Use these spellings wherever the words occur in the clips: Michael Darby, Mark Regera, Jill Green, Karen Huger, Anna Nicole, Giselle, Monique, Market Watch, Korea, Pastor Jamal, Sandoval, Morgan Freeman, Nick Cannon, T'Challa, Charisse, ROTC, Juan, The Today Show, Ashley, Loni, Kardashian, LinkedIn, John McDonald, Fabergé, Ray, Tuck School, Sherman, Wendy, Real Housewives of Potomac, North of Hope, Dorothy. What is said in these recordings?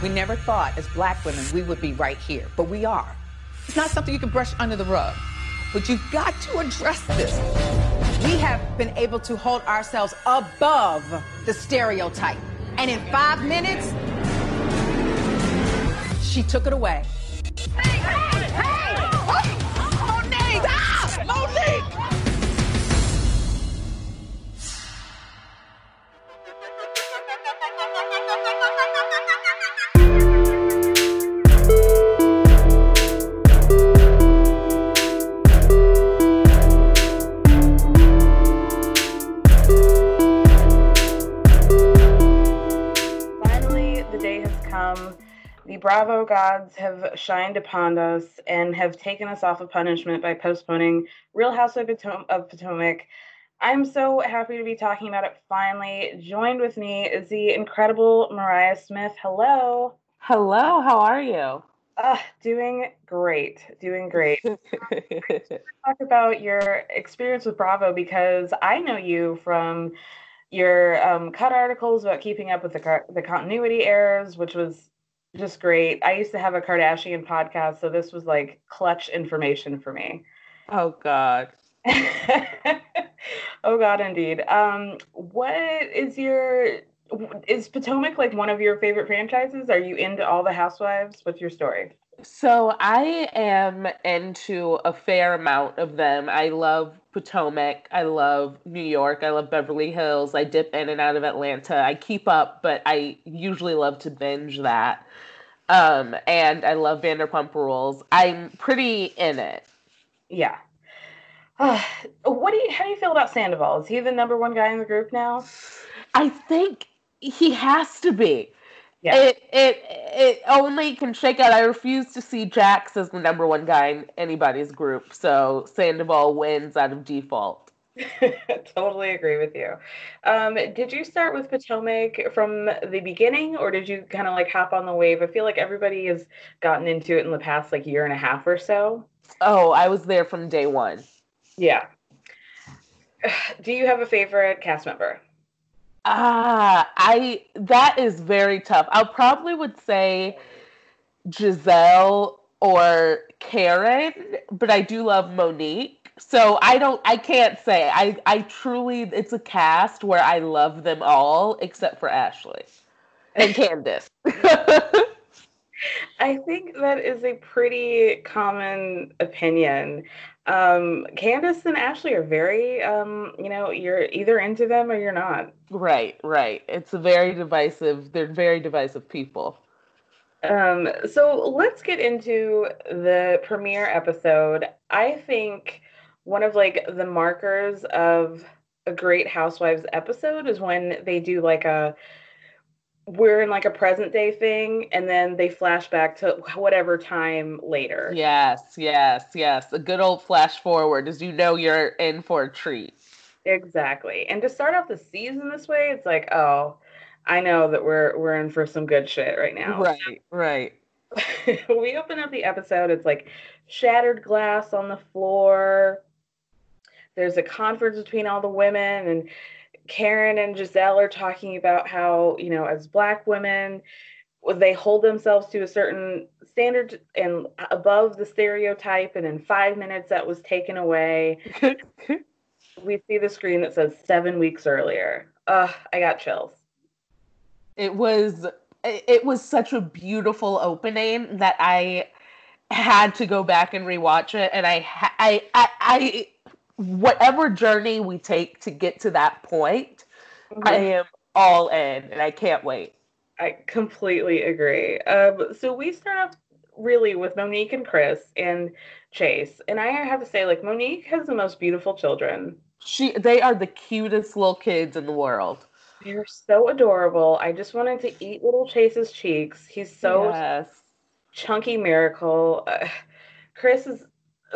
We never thought as black women we would be right here, but we are. It's not something you can brush under the rug, but you've got to address this. We have been able to hold ourselves above the stereotype. And in 5 minutes, she took it away. Hey! Oh, Monique! Ah! Monique! The Bravo gods have shined upon us and have taken us off of punishment by postponing Real Housewives of Potomac. I'm so happy to be talking about it finally. Joined with me is the incredible Mariah Smith. Hello. Hello. How are you? Doing great. Talk about your experience with Bravo because I know you from your cut articles about keeping up with the continuity errors, which was just great. I used to have a Kardashian podcast, so this was like clutch information for me. Oh, God. Oh, God, indeed. Is Potomac like one of your favorite franchises? Are you into all the housewives? What's your story? So I am into a fair amount of them. I love Potomac. I love New York. I love Beverly Hills. I dip in and out of Atlanta. I keep up, but I usually love to binge that. And I love Vanderpump Rules. I'm pretty in it. Yeah. How do you feel about Sandoval? Is he the number one guy in the group now? I think he has to be. Yeah. It only can shake out. I refuse to see Jax as the number one guy in anybody's group. So Sandoval wins out of default. Totally agree with you. Did you start with Potomac from the beginning, or did you kind of like hop on the wave? I feel like everybody has gotten into it in the past like year and a half or so. Oh, I was there from day one. Yeah. Do you have a favorite cast member? That is very tough. I probably would say Giselle or Karen, but I do love Monique. So I can't say. I truly, it's a cast where I love them all except for Ashley and Candace. I think that is a pretty common opinion. Candace and Ashley are very, you're either into them or you're not. Right. It's they're very divisive people. So let's get into the premiere episode. I think one of like the markers of a great Housewives episode is when they do like a, we're in like a present day thing, and then they flash back to whatever time later. Yes, yes, yes. A good old flash forward is, you know, you're in for a treat. Exactly. And to start off the season this way, it's like, oh, I know that we're in for some good shit right now. Right, right. We open up the episode, it's like shattered glass on the floor. There's a conference between all the women, and Karen and Giselle are talking about how, you know, as Black women, they hold themselves to a certain standard and above the stereotype, and in 5 minutes that was taken away. We see the screen that says 7 weeks earlier. Ugh, I got chills. It was such a beautiful opening that I had to go back and rewatch it, and I whatever journey we take to get to that point, mm-hmm. I am all in, and I can't wait. I completely agree. So we start off really with Monique and Chris and Chase, and I have to say, like, Monique has the most beautiful children. They are the cutest little kids in the world. They're so adorable. I just wanted to eat little Chase's cheeks. He's so chunky miracle. Chris is.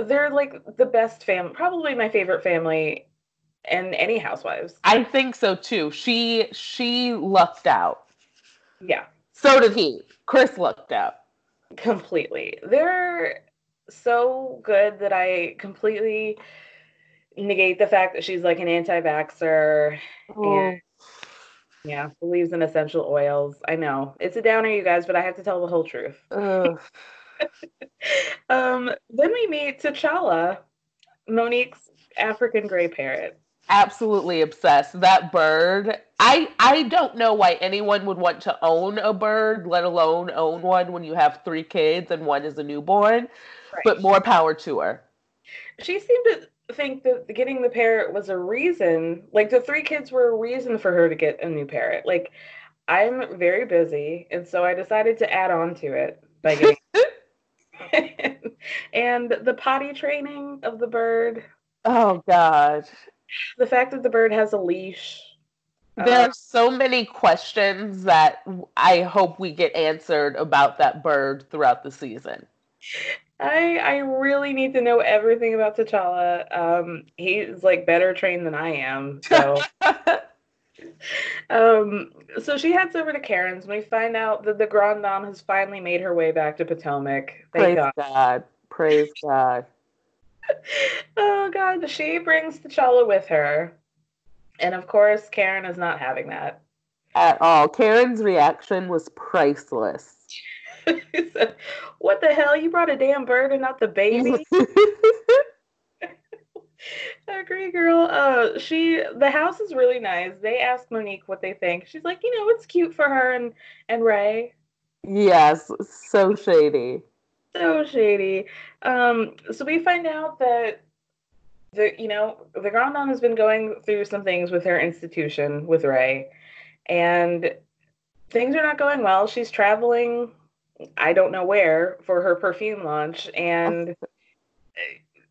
They're like the best family, probably my favorite family in any Housewives. I think so too. She lucked out. Yeah. So did he. Chris lucked out. Completely. They're so good that I completely negate the fact that she's like an anti-vaxxer and believes in essential oils. I know. It's a downer, you guys, but I have to tell the whole truth. Ugh. Then we meet T'Challa, Monique's African gray parrot. Absolutely obsessed. That bird. I don't know why anyone would want to own a bird, let alone own one when you have 3 kids and one is a newborn. Right. But more power to her. She seemed to think that getting the parrot was a reason. Like, the 3 kids were a reason for her to get a new parrot. Like, I'm very busy, and so I decided to add on to it by getting... And the potty training of the bird. Oh, God. The fact that the bird has a leash. There are so many questions that I hope we get answered about that bird throughout the season. I really need to know everything about T'Challa. He's, like, better trained than I am. So, so she heads over to Karen's, and we find out that the Grand Dame has finally made her way back to Potomac. Thank God. Praise God. Oh, God. She brings T'Challa with her. And, of course, Karen is not having that. At all. Karen's reaction was priceless. She said, "What the hell? You brought a damn bird and not the baby?" Agree, girl. The house is really nice. They asked Monique what they think. She's like, you know, it's cute for her and Ray. Yes, so shady. So shady. So we find out that the Grand Dame has been going through some things with her institution with Ray, and things are not going well. She's traveling, I don't know where, for her perfume launch, and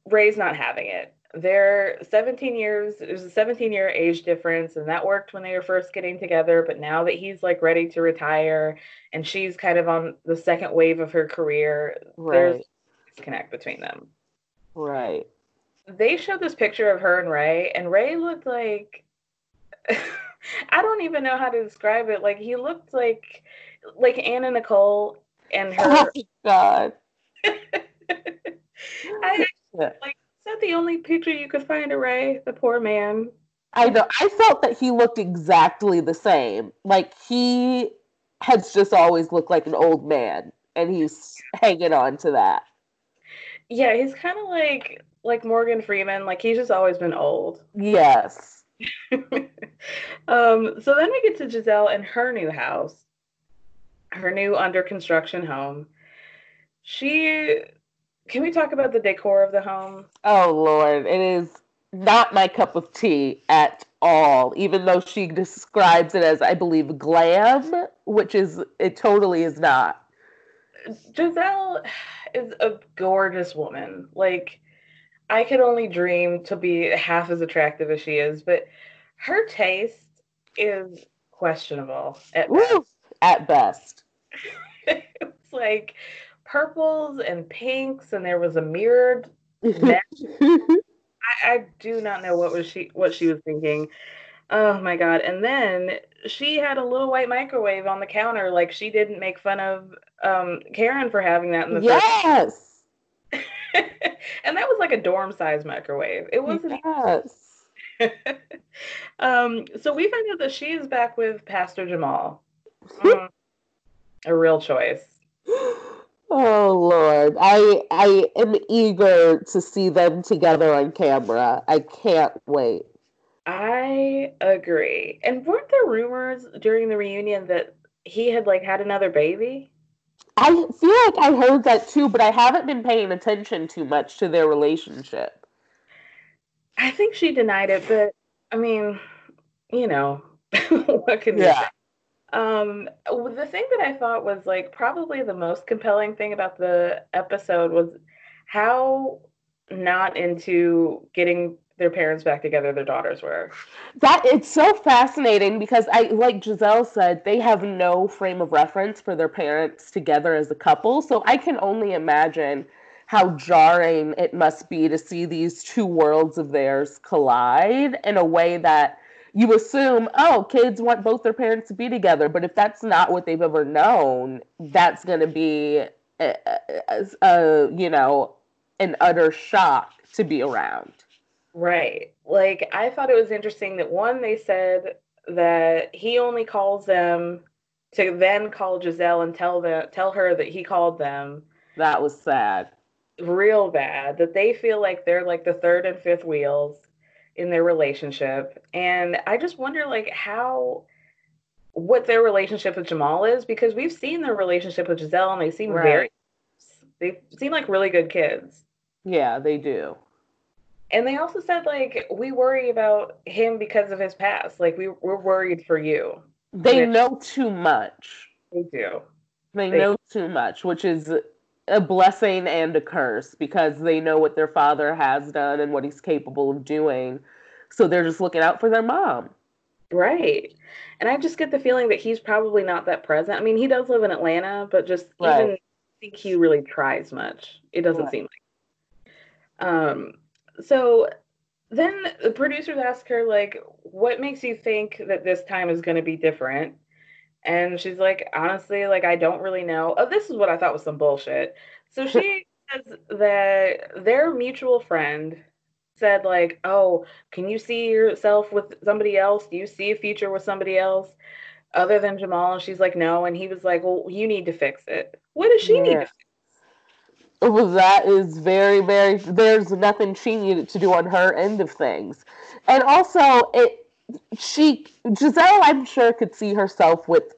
Ray's not having it. There's a 17-year age difference, and that worked when they were first getting together, but now that he's like ready to retire and she's kind of on the second wave of her career, there's a disconnect between them. Right. They showed this picture of her and Ray looked like I don't even know how to describe it. Like, he looked like Anna Nicole and her. Oh, God. Is that the only picture you could find of Ray, the poor man? I know. I felt that he looked exactly the same. Like, he has just always looked like an old man, and he's hanging on to that. Yeah, he's kind of like Morgan Freeman. Like, he's just always been old. Yes. So then we get to Giselle and her new house, her new under construction home. Can we talk about the decor of the home? Oh, Lord. It is not my cup of tea at all, even though she describes it as, I believe, glam, which is, it totally is not. Giselle is a gorgeous woman. Like, I could only dream to be half as attractive as she is, but her taste is questionable at best. At best. It's like purples and pinks, and there was a mirrored neck. I do not know what she was thinking. Oh my God. And then she had a little white microwave on the counter. Like, she didn't make fun of Karen for having that in the yes. first. Yes. And that was like a dorm size microwave. It wasn't. Yes. So we find out that she is back with Pastor Jamal. A real choice. Oh, Lord. I am eager to see them together on camera. I can't wait. I agree. And weren't there rumors during the reunion that he had, like, had another baby? I feel like I heard that, too, but I haven't been paying attention too much to their relationship. I think she denied it, but, I mean, you know, what can you say? The thing that I thought was, like, probably the most compelling thing about the episode was how not into getting their parents back together their daughters were. That it's so fascinating because I, like Giselle said, they have no frame of reference for their parents together as a couple. So I can only imagine how jarring it must be to see these two worlds of theirs collide in a way that you assume, oh, kids want both their parents to be together. But if that's not what they've ever known, that's going to be, you know, an utter shock to be around. Right. Like, I thought it was interesting that, one, they said that he only calls them to then call Giselle and tell her that he called them. That was sad. Real bad. That they feel like they're, like, the third and fifth wheels in their relationship. And I just wonder, like, what their relationship with Jamal is, because we've seen their relationship with Giselle and they seem seem like really good kids. Yeah, they do. And they also said, like, we worry about him because of his past. Like, we're worried for you. They know too much. They do. They know too much, which is a blessing and a curse, because they know what their father has done and what he's capable of doing. So they're just looking out for their mom. Right. And I just get the feeling that he's probably not that present. I mean, he does live in Atlanta, but just even I think he really tries much. It doesn't seem like. So then the producers ask her, like, what makes you think that this time is going to be different? And she's like, honestly, like, I don't really know. Oh, this is what I thought was some bullshit. So she says that their mutual friend said, like, oh, can you see yourself with somebody else? Do you see a future with somebody else other than Jamal? And she's like, no. And he was like, well, you need to fix it. What does she need to fix? Well, that is very, very, there's nothing she needed to do on her end of things. And also, Giselle, I'm sure, could see herself with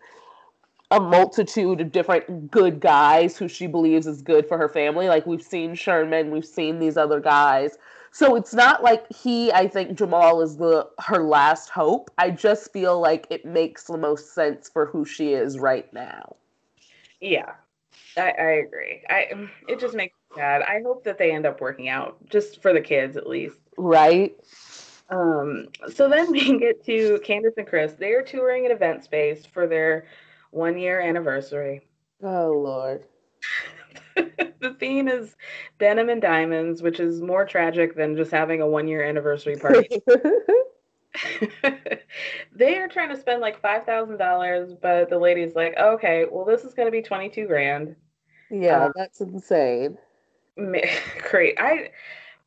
a multitude of different good guys who she believes is good for her family. Like, we've seen Sherman, we've seen these other guys. So it's not like I think Jamal is her last hope. I just feel like it makes the most sense for who she is right now. Yeah. I agree. It just makes me sad. I hope that they end up working out, just for the kids at least. Right. So then we get to Candace and Chris. They are touring an event space for their 1-year anniversary. Oh, Lord. The theme is denim and diamonds, which is more tragic than just having a 1-year anniversary party. They are trying to spend like $5,000, but the lady's like, okay, well, this is going to be $22,000. Yeah, that's insane. Great.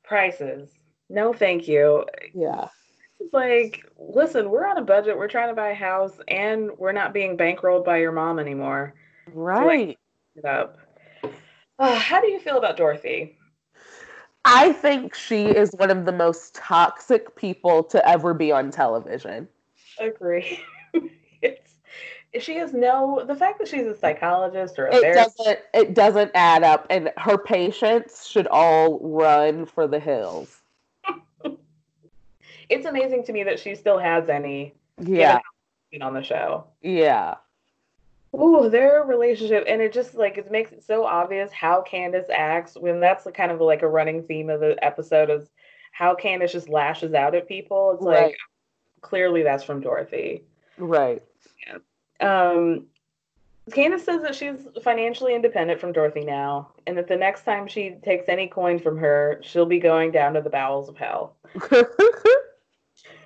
Prices. No, thank you. Yeah. It's like, listen, we're on a budget. We're trying to buy a house, and we're not being bankrolled by your mom anymore. Right. So, like, how do you feel about Dorothy? I think she is one of the most toxic people to ever be on television. Agree. The fact that she's a psychologist or a therapist. It doesn't add up, and her patients should all run for the hills. It's amazing to me that she still has any. Yeah. On the show. Yeah. Ooh, their relationship, and it just, like, it makes it so obvious how Candace acts, when that's kind of like a running theme of the episode, is how Candace just lashes out at people. It's right. Like, clearly that's from Dorothy. Right. Yeah. Candace says that she's financially independent from Dorothy now, and that the next time she takes any coin from her, she'll be going down to the bowels of hell.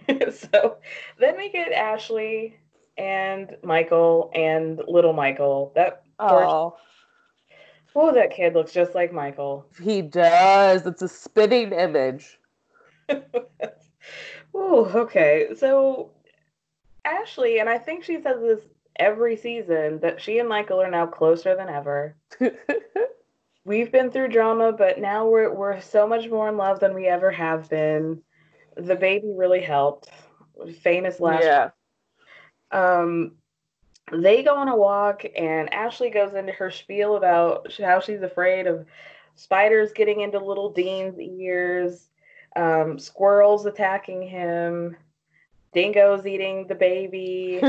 So then we get Ashley and Michael and little Michael. Oh, that kid looks just like Michael. He does. It's a spitting image. Oh, okay. So Ashley, and I think she says this every season, that she and Michael are now closer than ever. We've been through drama, but now we're so much more in love than we ever have been. The baby really helped. Famous last. Yeah. They go on a walk, and Ashley goes into her spiel about how she's afraid of spiders getting into little Dean's ears, squirrels attacking him, dingoes eating the baby,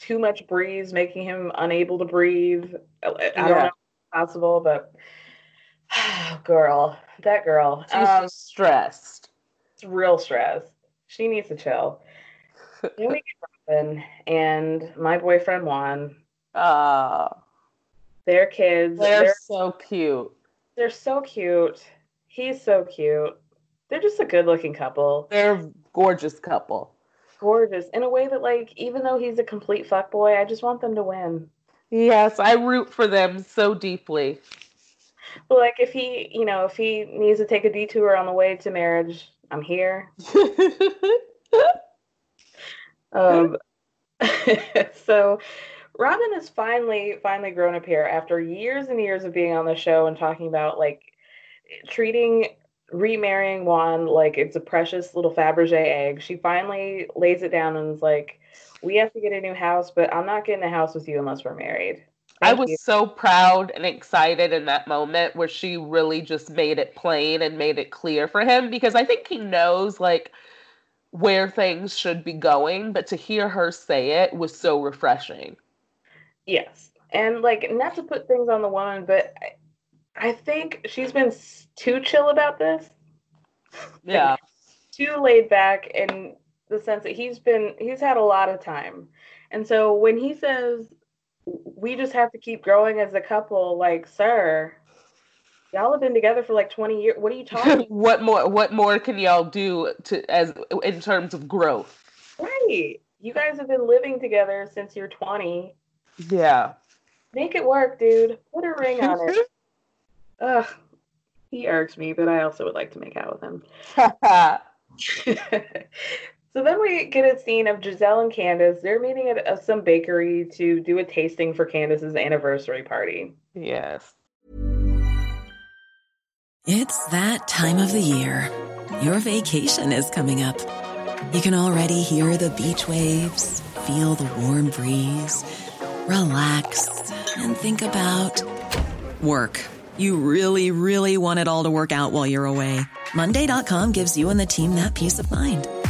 too much breeze making him unable to breathe. I don't know if it's possible, but that girl. She's just stressed. It's real stress. She needs to chill. Then we get Robin and my boyfriend Juan. Their kids. They're so cute. They're so cute. He's so cute. They're just a good-looking couple. They're a gorgeous couple. Gorgeous. In a way that, like, even though he's a complete fuckboy, I just want them to win. Yes, I root for them so deeply. But, like, if he needs to take a detour on the way to marriage, I'm here. So Robin has finally grown up here after years and years of being on the show and talking about, like, remarrying Juan like it's a precious little Fabergé egg. She finally lays it down and is like, we have to get a new house, but I'm not getting a house with you unless we're married. I was so proud and excited in that moment where she really just made it plain and made it clear for him, because I think he knows, like, where things should be going, but to hear her say it was so refreshing. Yes. And, like, not to put things on the woman, but I think she's been too chill about this. Yeah. Like, too laid back in the sense that he's had a lot of time. And so when he says, we just have to keep growing as a couple, like, sir, y'all have been together for like 20 years. What are you talking about? What more can y'all do in terms of growth? Right. You guys have been living together since you're 20. Yeah. Make it work, dude. Put a ring on it. Ugh, he irks me, but I also would like to make out with him. So then we get a scene of Giselle and Candace. They're meeting at some bakery to do a tasting for Candace's anniversary party. Yes. It's that time of the year. Your vacation is coming up. You can already hear the beach waves, feel the warm breeze, relax, and think about work. You really, really want it all to work out while you're away. Monday.com gives you and the team that peace of mind.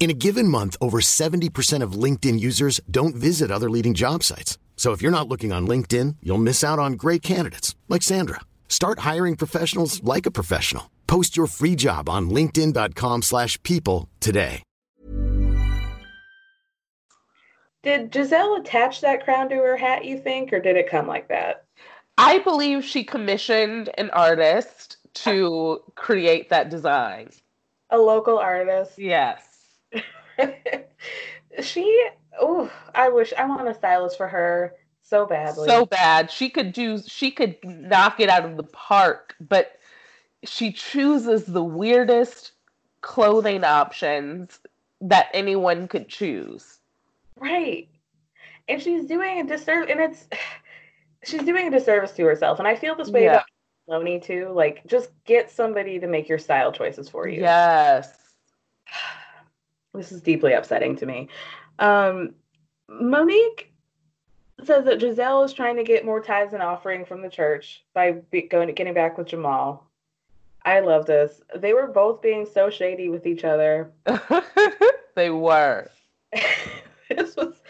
In a given month, over 70% of LinkedIn users don't visit other leading job sites. So if you're not looking on LinkedIn, you'll miss out on great candidates like Sandra. Start hiring professionals like a professional. Post your free job on linkedin.com/people today. Did Giselle attach that crown to her hat, you think, or did it come like that? I believe she commissioned an artist to create that design. A local artist? Yes. I want a stylist for her so badly. So bad. She could knock it out of the park, but she chooses the weirdest clothing options that anyone could choose. Right. And she's doing a disservice to herself. And I feel this way about Loni too. Like, just get somebody to make your style choices for you. Yes. This is deeply upsetting to me. Monique says that Giselle is trying to get more tithes and offering from the church by getting back with Jamal. I love this. They were both being so shady with each other. They were. This was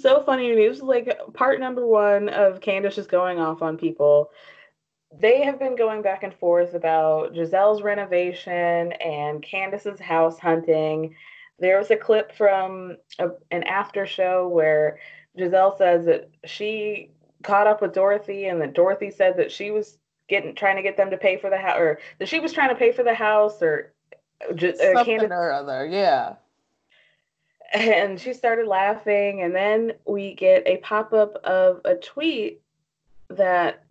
so funny to me. It was like part number one of Candace just going off on people. They have been going back and forth about Giselle's renovation and Candace's house hunting. There was a clip from an after show where Giselle says that she caught up with Dorothy and that Dorothy said that she was trying to get them to pay for the house, or that she was trying to pay for the house, or something Candace, or other, yeah. And she started laughing, and then we get a pop-up of a tweet that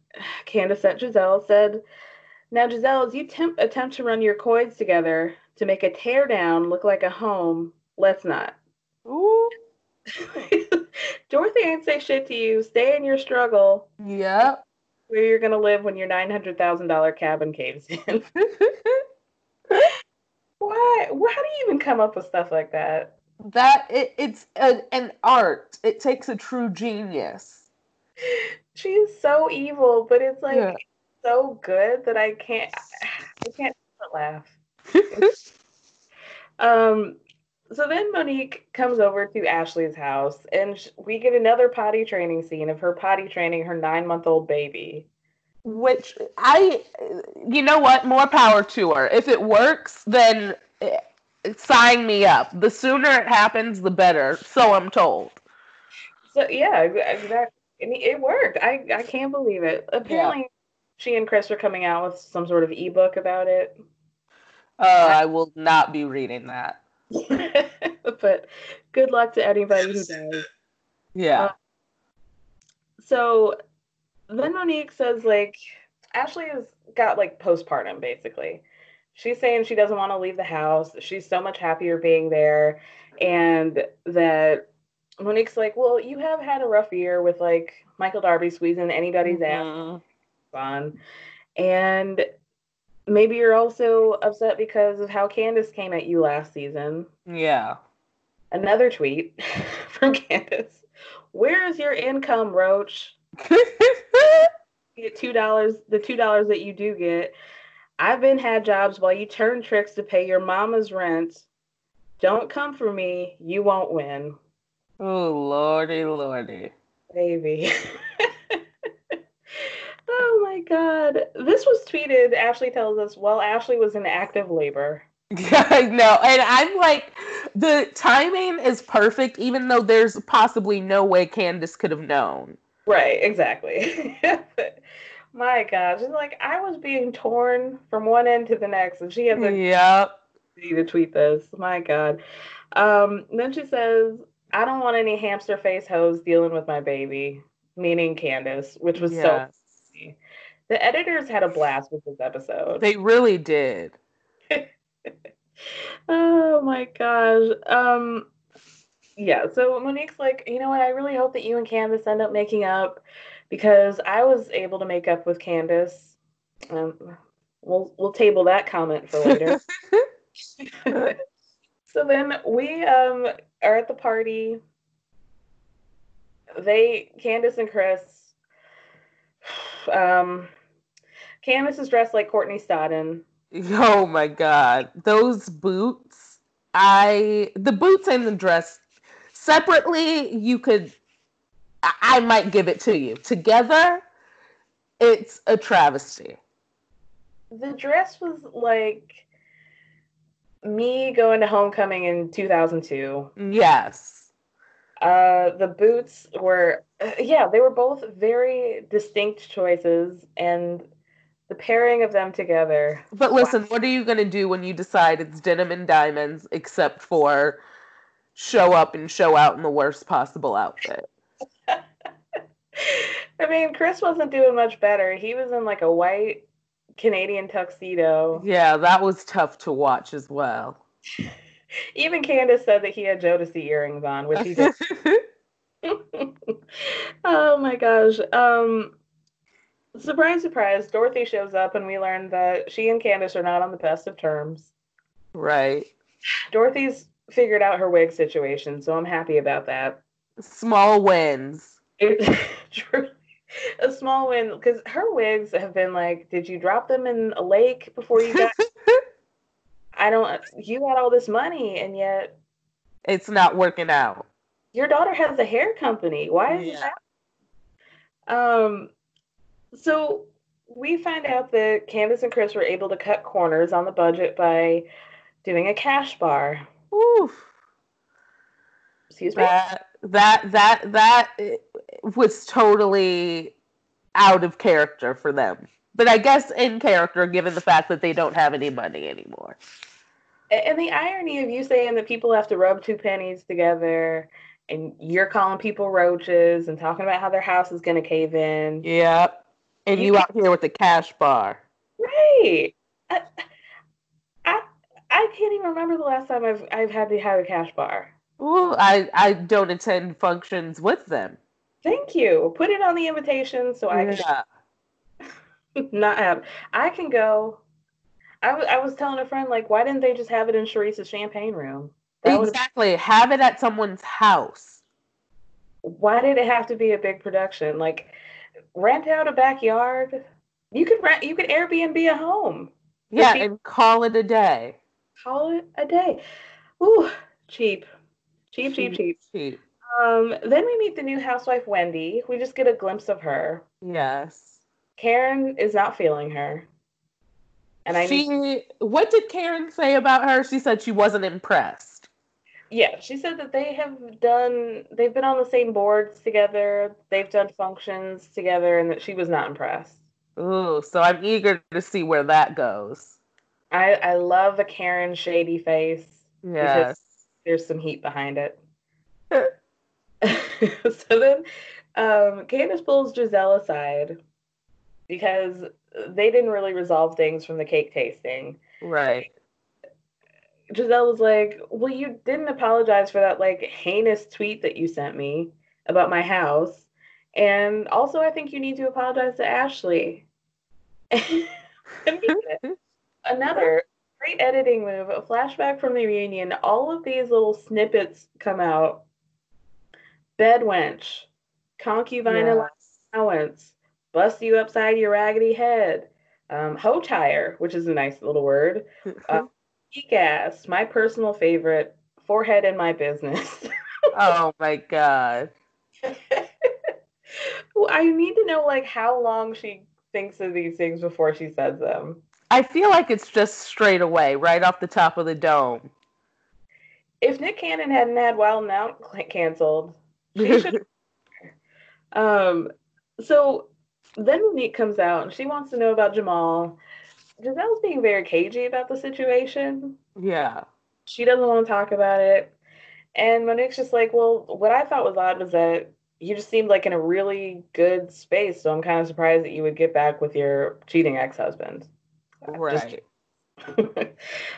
Candace sent Giselle. Said, "Now, Giselle, as you attempt to run your coins together to make a teardown look like a home, let's not." Ooh. Dorothy ain't say shit to you. Stay in your struggle. Yeah. Where you're gonna live when your $900,000 cabin caves in. Why? How do you even come up with stuff like that? That it's an art. It takes a true genius. She's so evil, but it's like so good that I can't not laugh. So then Monique comes over to Ashley's house, and we get another potty training scene of her potty training her 9-month-old baby. Which you know what? More power to her. If it works, then sign me up. The sooner it happens, the better. So I'm told. So yeah, exactly. It worked. I can't believe it. Apparently, she and Chris are coming out with some sort of ebook about it. I will not be reading that. But good luck to anybody who does. Yeah. So then Monique says, like, Ashley has got, like, postpartum, basically. She's saying she doesn't want to leave the house. She's so much happier being there. And that Monique's like, well, you have had a rough year with, like, Michael Darby squeezing anybody's ass. Fun. And maybe you're also upset because of how Candace came at you last season. Yeah. Another tweet from Candace. Where is your income, Roach? You get $2, the $2 that you do get. I've been had jobs while you turn tricks to pay your mama's rent. Don't come for me. You won't win. Oh, lordy. Baby. Oh my God. This was tweeted, Ashley tells us, while Ashley was in active labor. Yeah, I know. And I'm like, the timing is perfect, even though there's possibly no way Candace could have known. Right, exactly. My gosh. It's like, I was being torn from one end to the next, and she had the to tweet this. My God. Then she says, I don't want any hamster face hoes dealing with my baby, meaning Candace, which was so... The editors had a blast with this episode. They really did. Oh my gosh. So Monique's like, you know what? I really hope that you and Candace end up making up, because I was able to make up with Candace. We'll table that comment for later. So then we are at the party. Candace and Chris. Candace is dressed like Courtney Stodden. Oh my God, those boots! The boots and the dress separately, I might give it to you. Together, it's a travesty. The dress was like me going to homecoming in 2002. Yes. The boots were, they were both very distinct choices, and the pairing of them together. But listen, what are you going to do when you decide it's denim and diamonds, except for show up and show out in the worst possible outfit? I mean, Chris wasn't doing much better. He was in like a white Canadian tuxedo. Yeah, that was tough to watch as well. Even Candace said that he had Jodeci earrings on, which he did. Oh my gosh. Surprise, surprise. Dorothy shows up, and we learn that she and Candace are not on the best of terms. Right. Dorothy's figured out her wig situation, so I'm happy about that. Small wins. It's truly a small win, because her wigs have been like, did you drop them in a lake before you got? You got all this money, and yet it's not working out. Your daughter has a hair company. Why is that? So we find out that Candace and Chris were able to cut corners on the budget by doing a cash bar. Oof. Excuse me. That was totally out of character for them. But I guess in character, given the fact that they don't have any money anymore. And the irony of you saying that people have to rub two pennies together, and you're calling people roaches and talking about how their house is going to cave in. Yep. And you out here with a cash bar. Right. I can't even remember the last time I've had to have a cash bar. Ooh, I don't attend functions with them. Thank you. Put it on the invitation so I can... Not have. I can go. I was telling a friend, like, why didn't they just have it in Charisse's champagne room? Exactly. Have it at someone's house. Why did it have to be a big production? Like, rent out a backyard. You could Airbnb a home. Yeah, and call it a day. Ooh, cheap. Cheap. Then we meet the new housewife, Wendy. We just get a glimpse of her. Yes. Karen is not feeling her. And what did Karen say about her? She said she wasn't impressed. Yeah, she said that they've been on the same boards together, they've done functions together, and that she was not impressed. Ooh, so I'm eager to see where that goes. I love a Karen shady face. Yes. There's some heat behind it. So then Candace pulls Giselle aside, because they didn't really resolve things from the cake tasting. Right. Giselle was like, well, you didn't apologize for that, like, heinous tweet that you sent me about my house. And also, I think you need to apologize to Ashley. Another great editing move, a flashback from the reunion. All of these little snippets come out. Bed wench. Concubine allowance. Bust you upside your raggedy head. Hoe tire, which is a nice little word. Geek ass, my personal favorite. Forehead in my business. Oh my God. Well, I need to know, like, how long she thinks of these things before she says them. I feel like it's just straight away, right off the top of the dome. If Nick Cannon hadn't had Wild and Out canceled, she should. Then Monique comes out, and she wants to know about Jamal. Giselle's being very cagey about the situation. Yeah. She doesn't want to talk about it. And Monique's just like, well, what I thought was odd was that you just seemed like in a really good space, so I'm kind of surprised that you would get back with your cheating ex-husband. Right.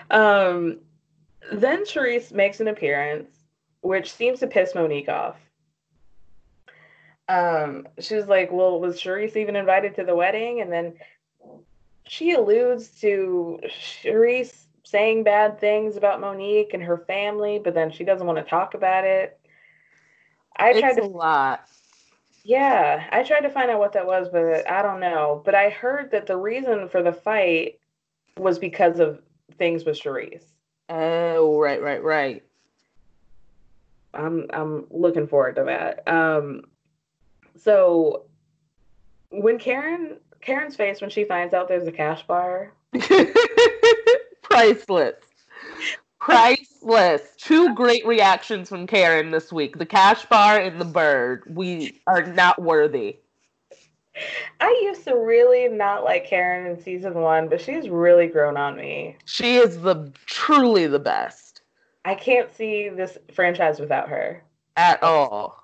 Then Charisse makes an appearance, which seems to piss Monique off. She was like, well, was Charisse even invited to the wedding? And then she alludes to Charisse saying bad things about Monique and her family, but then she doesn't want to talk about it. I tried to find out what that was, but I don't know. But I heard that the reason for the fight was because of things with Charisse. Oh, right. I'm looking forward to that. So when Karen's face when she finds out there's a cash bar. Priceless. Two great reactions from Karen this week. The cash bar and the bird. We are not worthy. I used to really not like Karen in season 1, but she's really grown on me. She is truly the best. I can't see this franchise without her. At all.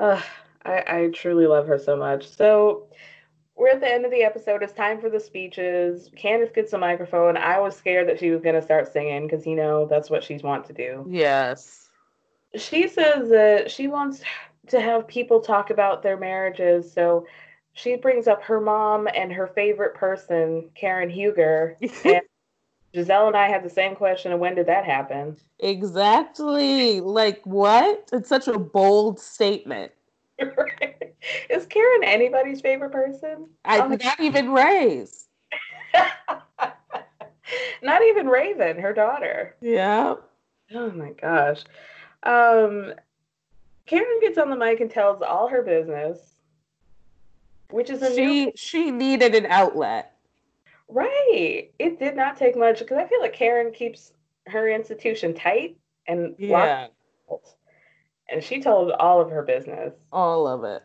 Ugh. I truly love her so much. So we're at the end of the episode. It's time for the speeches. Candace gets the microphone. I was scared that she was going to start singing because, that's what she's wants to do. Yes. She says that she wants to have people talk about their marriages. So she brings up her mom and her favorite person, Karen Huger. And Giselle and I had the same question of when did that happen? Exactly. Like, what? It's such a bold statement. Is Karen anybody's favorite person? Not even Ray's. Not even Raven, her daughter. Yeah. Oh my gosh. Karen gets on the mic and tells all her business, which is she needed an outlet. Right. It did not take much, because I feel like Karen keeps her institution tight and locked. And she told all of her business. All of it.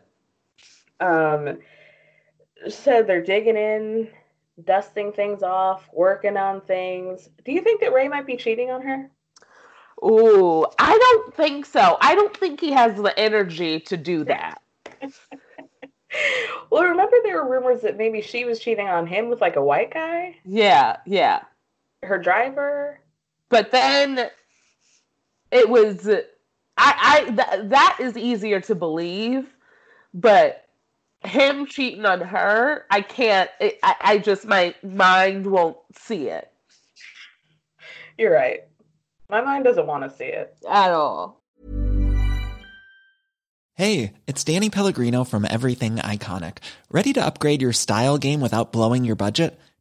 Said they're digging in, dusting things off, working on things. Do you think that Ray might be cheating on her? Ooh, I don't think so. I don't think he has the energy to do that. Well, remember there were rumors that maybe she was cheating on him with like a white guy? Yeah, yeah. Her driver? But then it was... that is easier to believe, but him cheating on her, I can't. I just, my mind won't see it. You're right. My mind doesn't want to see it at all. Hey, it's Danny Pellegrino from Everything Iconic. Ready to upgrade your style game without blowing your budget?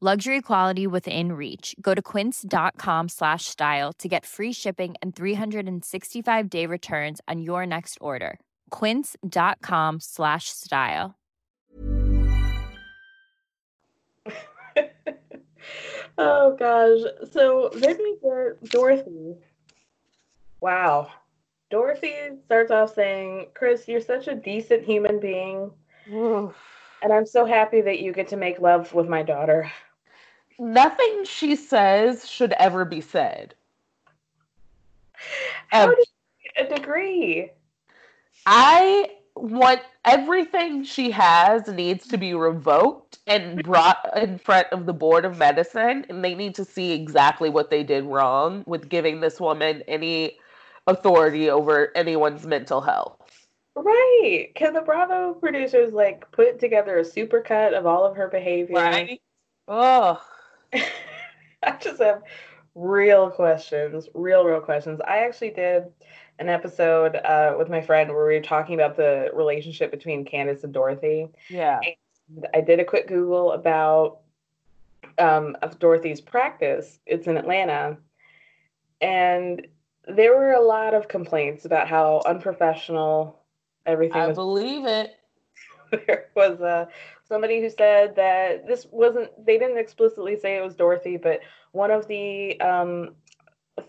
Luxury quality within reach. Go to quince.com/style to get free shipping and 365-day returns on your next order. Quince.com/style. Oh gosh. So then we get Dorothy. Wow. Dorothy starts off saying, "Chris, you're such a decent human being. Oof. And I'm so happy that you get to make love with my daughter." Nothing she says should ever be said. How did she get a degree? I want everything she has needs to be revoked and brought in front of the Board of Medicine, and they need to see exactly what they did wrong with giving this woman any authority over anyone's mental health. Right. Can the Bravo producers like put together a supercut of all of her behavior? Right. Oh. I just have real questions. I actually did an episode with my friend where we were talking about the relationship between Candace and Dorothy. Yeah. And I did a quick Google about of Dorothy's practice. It's in Atlanta. And there were a lot of complaints about how unprofessional everything was. I believe it. There was somebody who said that this wasn't, they didn't explicitly say it was Dorothy, but one of the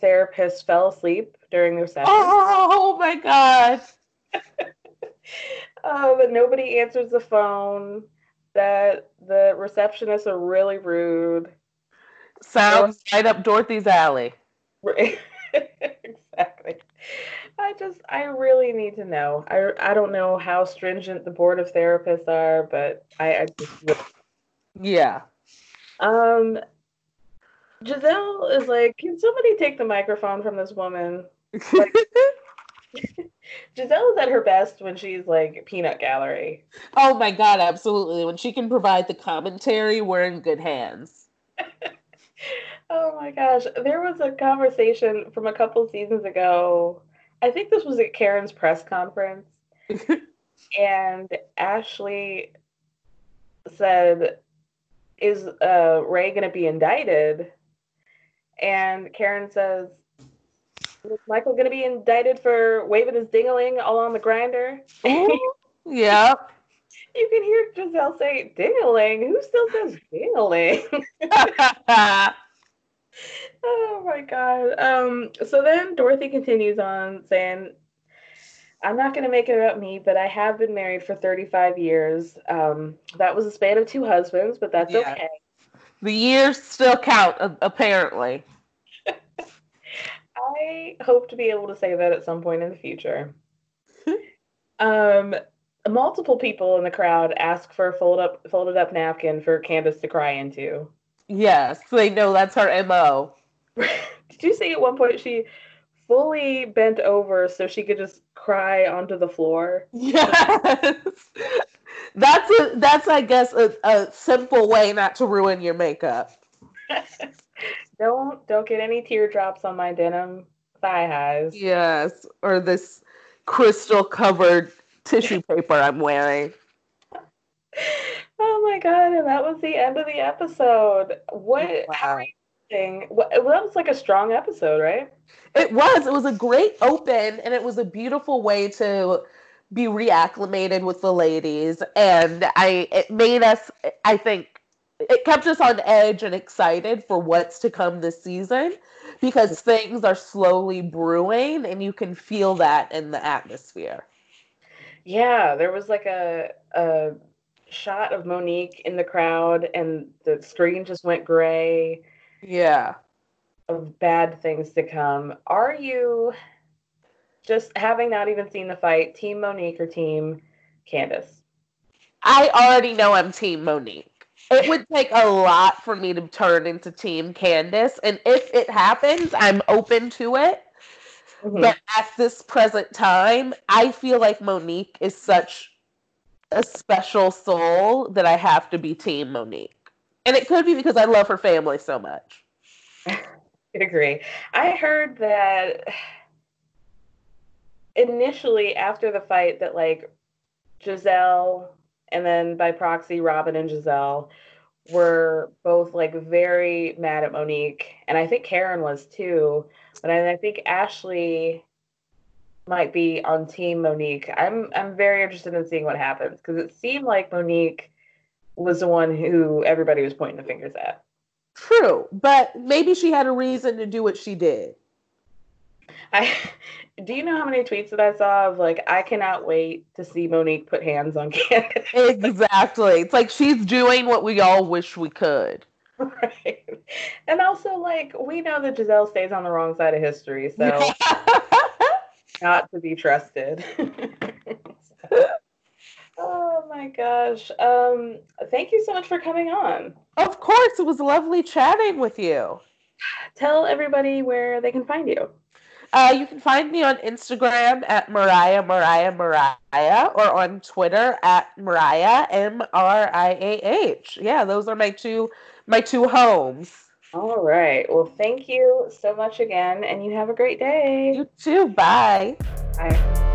therapists fell asleep during their session. Oh my gosh. That nobody answers the phone, that the receptionists are really rude. Sounds right up Dorothy's alley. Exactly. I really need to know. I don't know how stringent the board of therapists are, but I just... Yeah. Giselle is like, "Can somebody take the microphone from this woman?" Like, Giselle is at her best when she's like peanut gallery. Oh my God, absolutely. When she can provide the commentary, we're in good hands. Oh my gosh. There was a conversation from a couple seasons ago. I think this was at Karen's press conference. And Ashley said, "Is Ray going to be indicted?" And Karen says, "Is Michael going to be indicted for waving his ding-a-ling all on the grinder?" Yeah. You can hear Giselle say, "Ding-a-ling? Who still says ding-a-ling?" Oh my God. So then Dorothy continues on saying, I'm not going to make it about me, but I have been married for 35 years. That was a span of 2 husbands, but that's okay. The years still count, apparently. I hope to be able to say that at some point in the future. Multiple people in the crowd ask for a folded up napkin for Candace to cry into. Yes, they know that's her MO. Did you see at one point she fully bent over so she could just cry onto the floor? Yes. That's I guess a simple way not to ruin your makeup. Don't get any teardrops on my denim thigh highs. Yes, or this crystal covered tissue paper I'm wearing. Oh my God, and that was the end of the episode. Wow. Well, that was like a strong episode, right? It was a great open, and it was a beautiful way to be reacclimated with the ladies, and it kept us on edge and excited for what's to come this season, because things are slowly brewing and you can feel that in the atmosphere. Yeah, there was like a shot of Monique in the crowd and the screen just went gray. Yeah. Of bad things to come. Are you, just having not even seen the fight, Team Monique or Team Candace? I already know I'm Team Monique. It would take a lot for me to turn into Team Candace, and if it happens, I'm open to it. Mm-hmm. But at this present time, I feel like Monique is such a special soul that I have to be Team Monique. And it could be because I love her family so much. I agree. I heard that initially after the fight that like Giselle and then by proxy Robin and Giselle were both like very mad at Monique, and I think Karen was too, but I think Ashley might be on Team Monique. I'm very interested in seeing what happens, because it seemed like Monique was the one who everybody was pointing the fingers at. True, but maybe she had a reason to do what she did. Do you know how many tweets that I saw of like, I cannot wait to see Monique put hands on Candace? Exactly. It's like she's doing what we all wish we could. Right. And also like, we know that Giselle stays on the wrong side of history, so not to be trusted. Oh my gosh. Thank you so much for coming on. Of course. It was lovely chatting with you. Tell everybody where they can find you. You can find me on Instagram at Mariah, or on Twitter at Mariah, MRIAH. Yeah, those are my two homes. All right. Well, thank you so much again, and you have a great day. You too. Bye. Bye.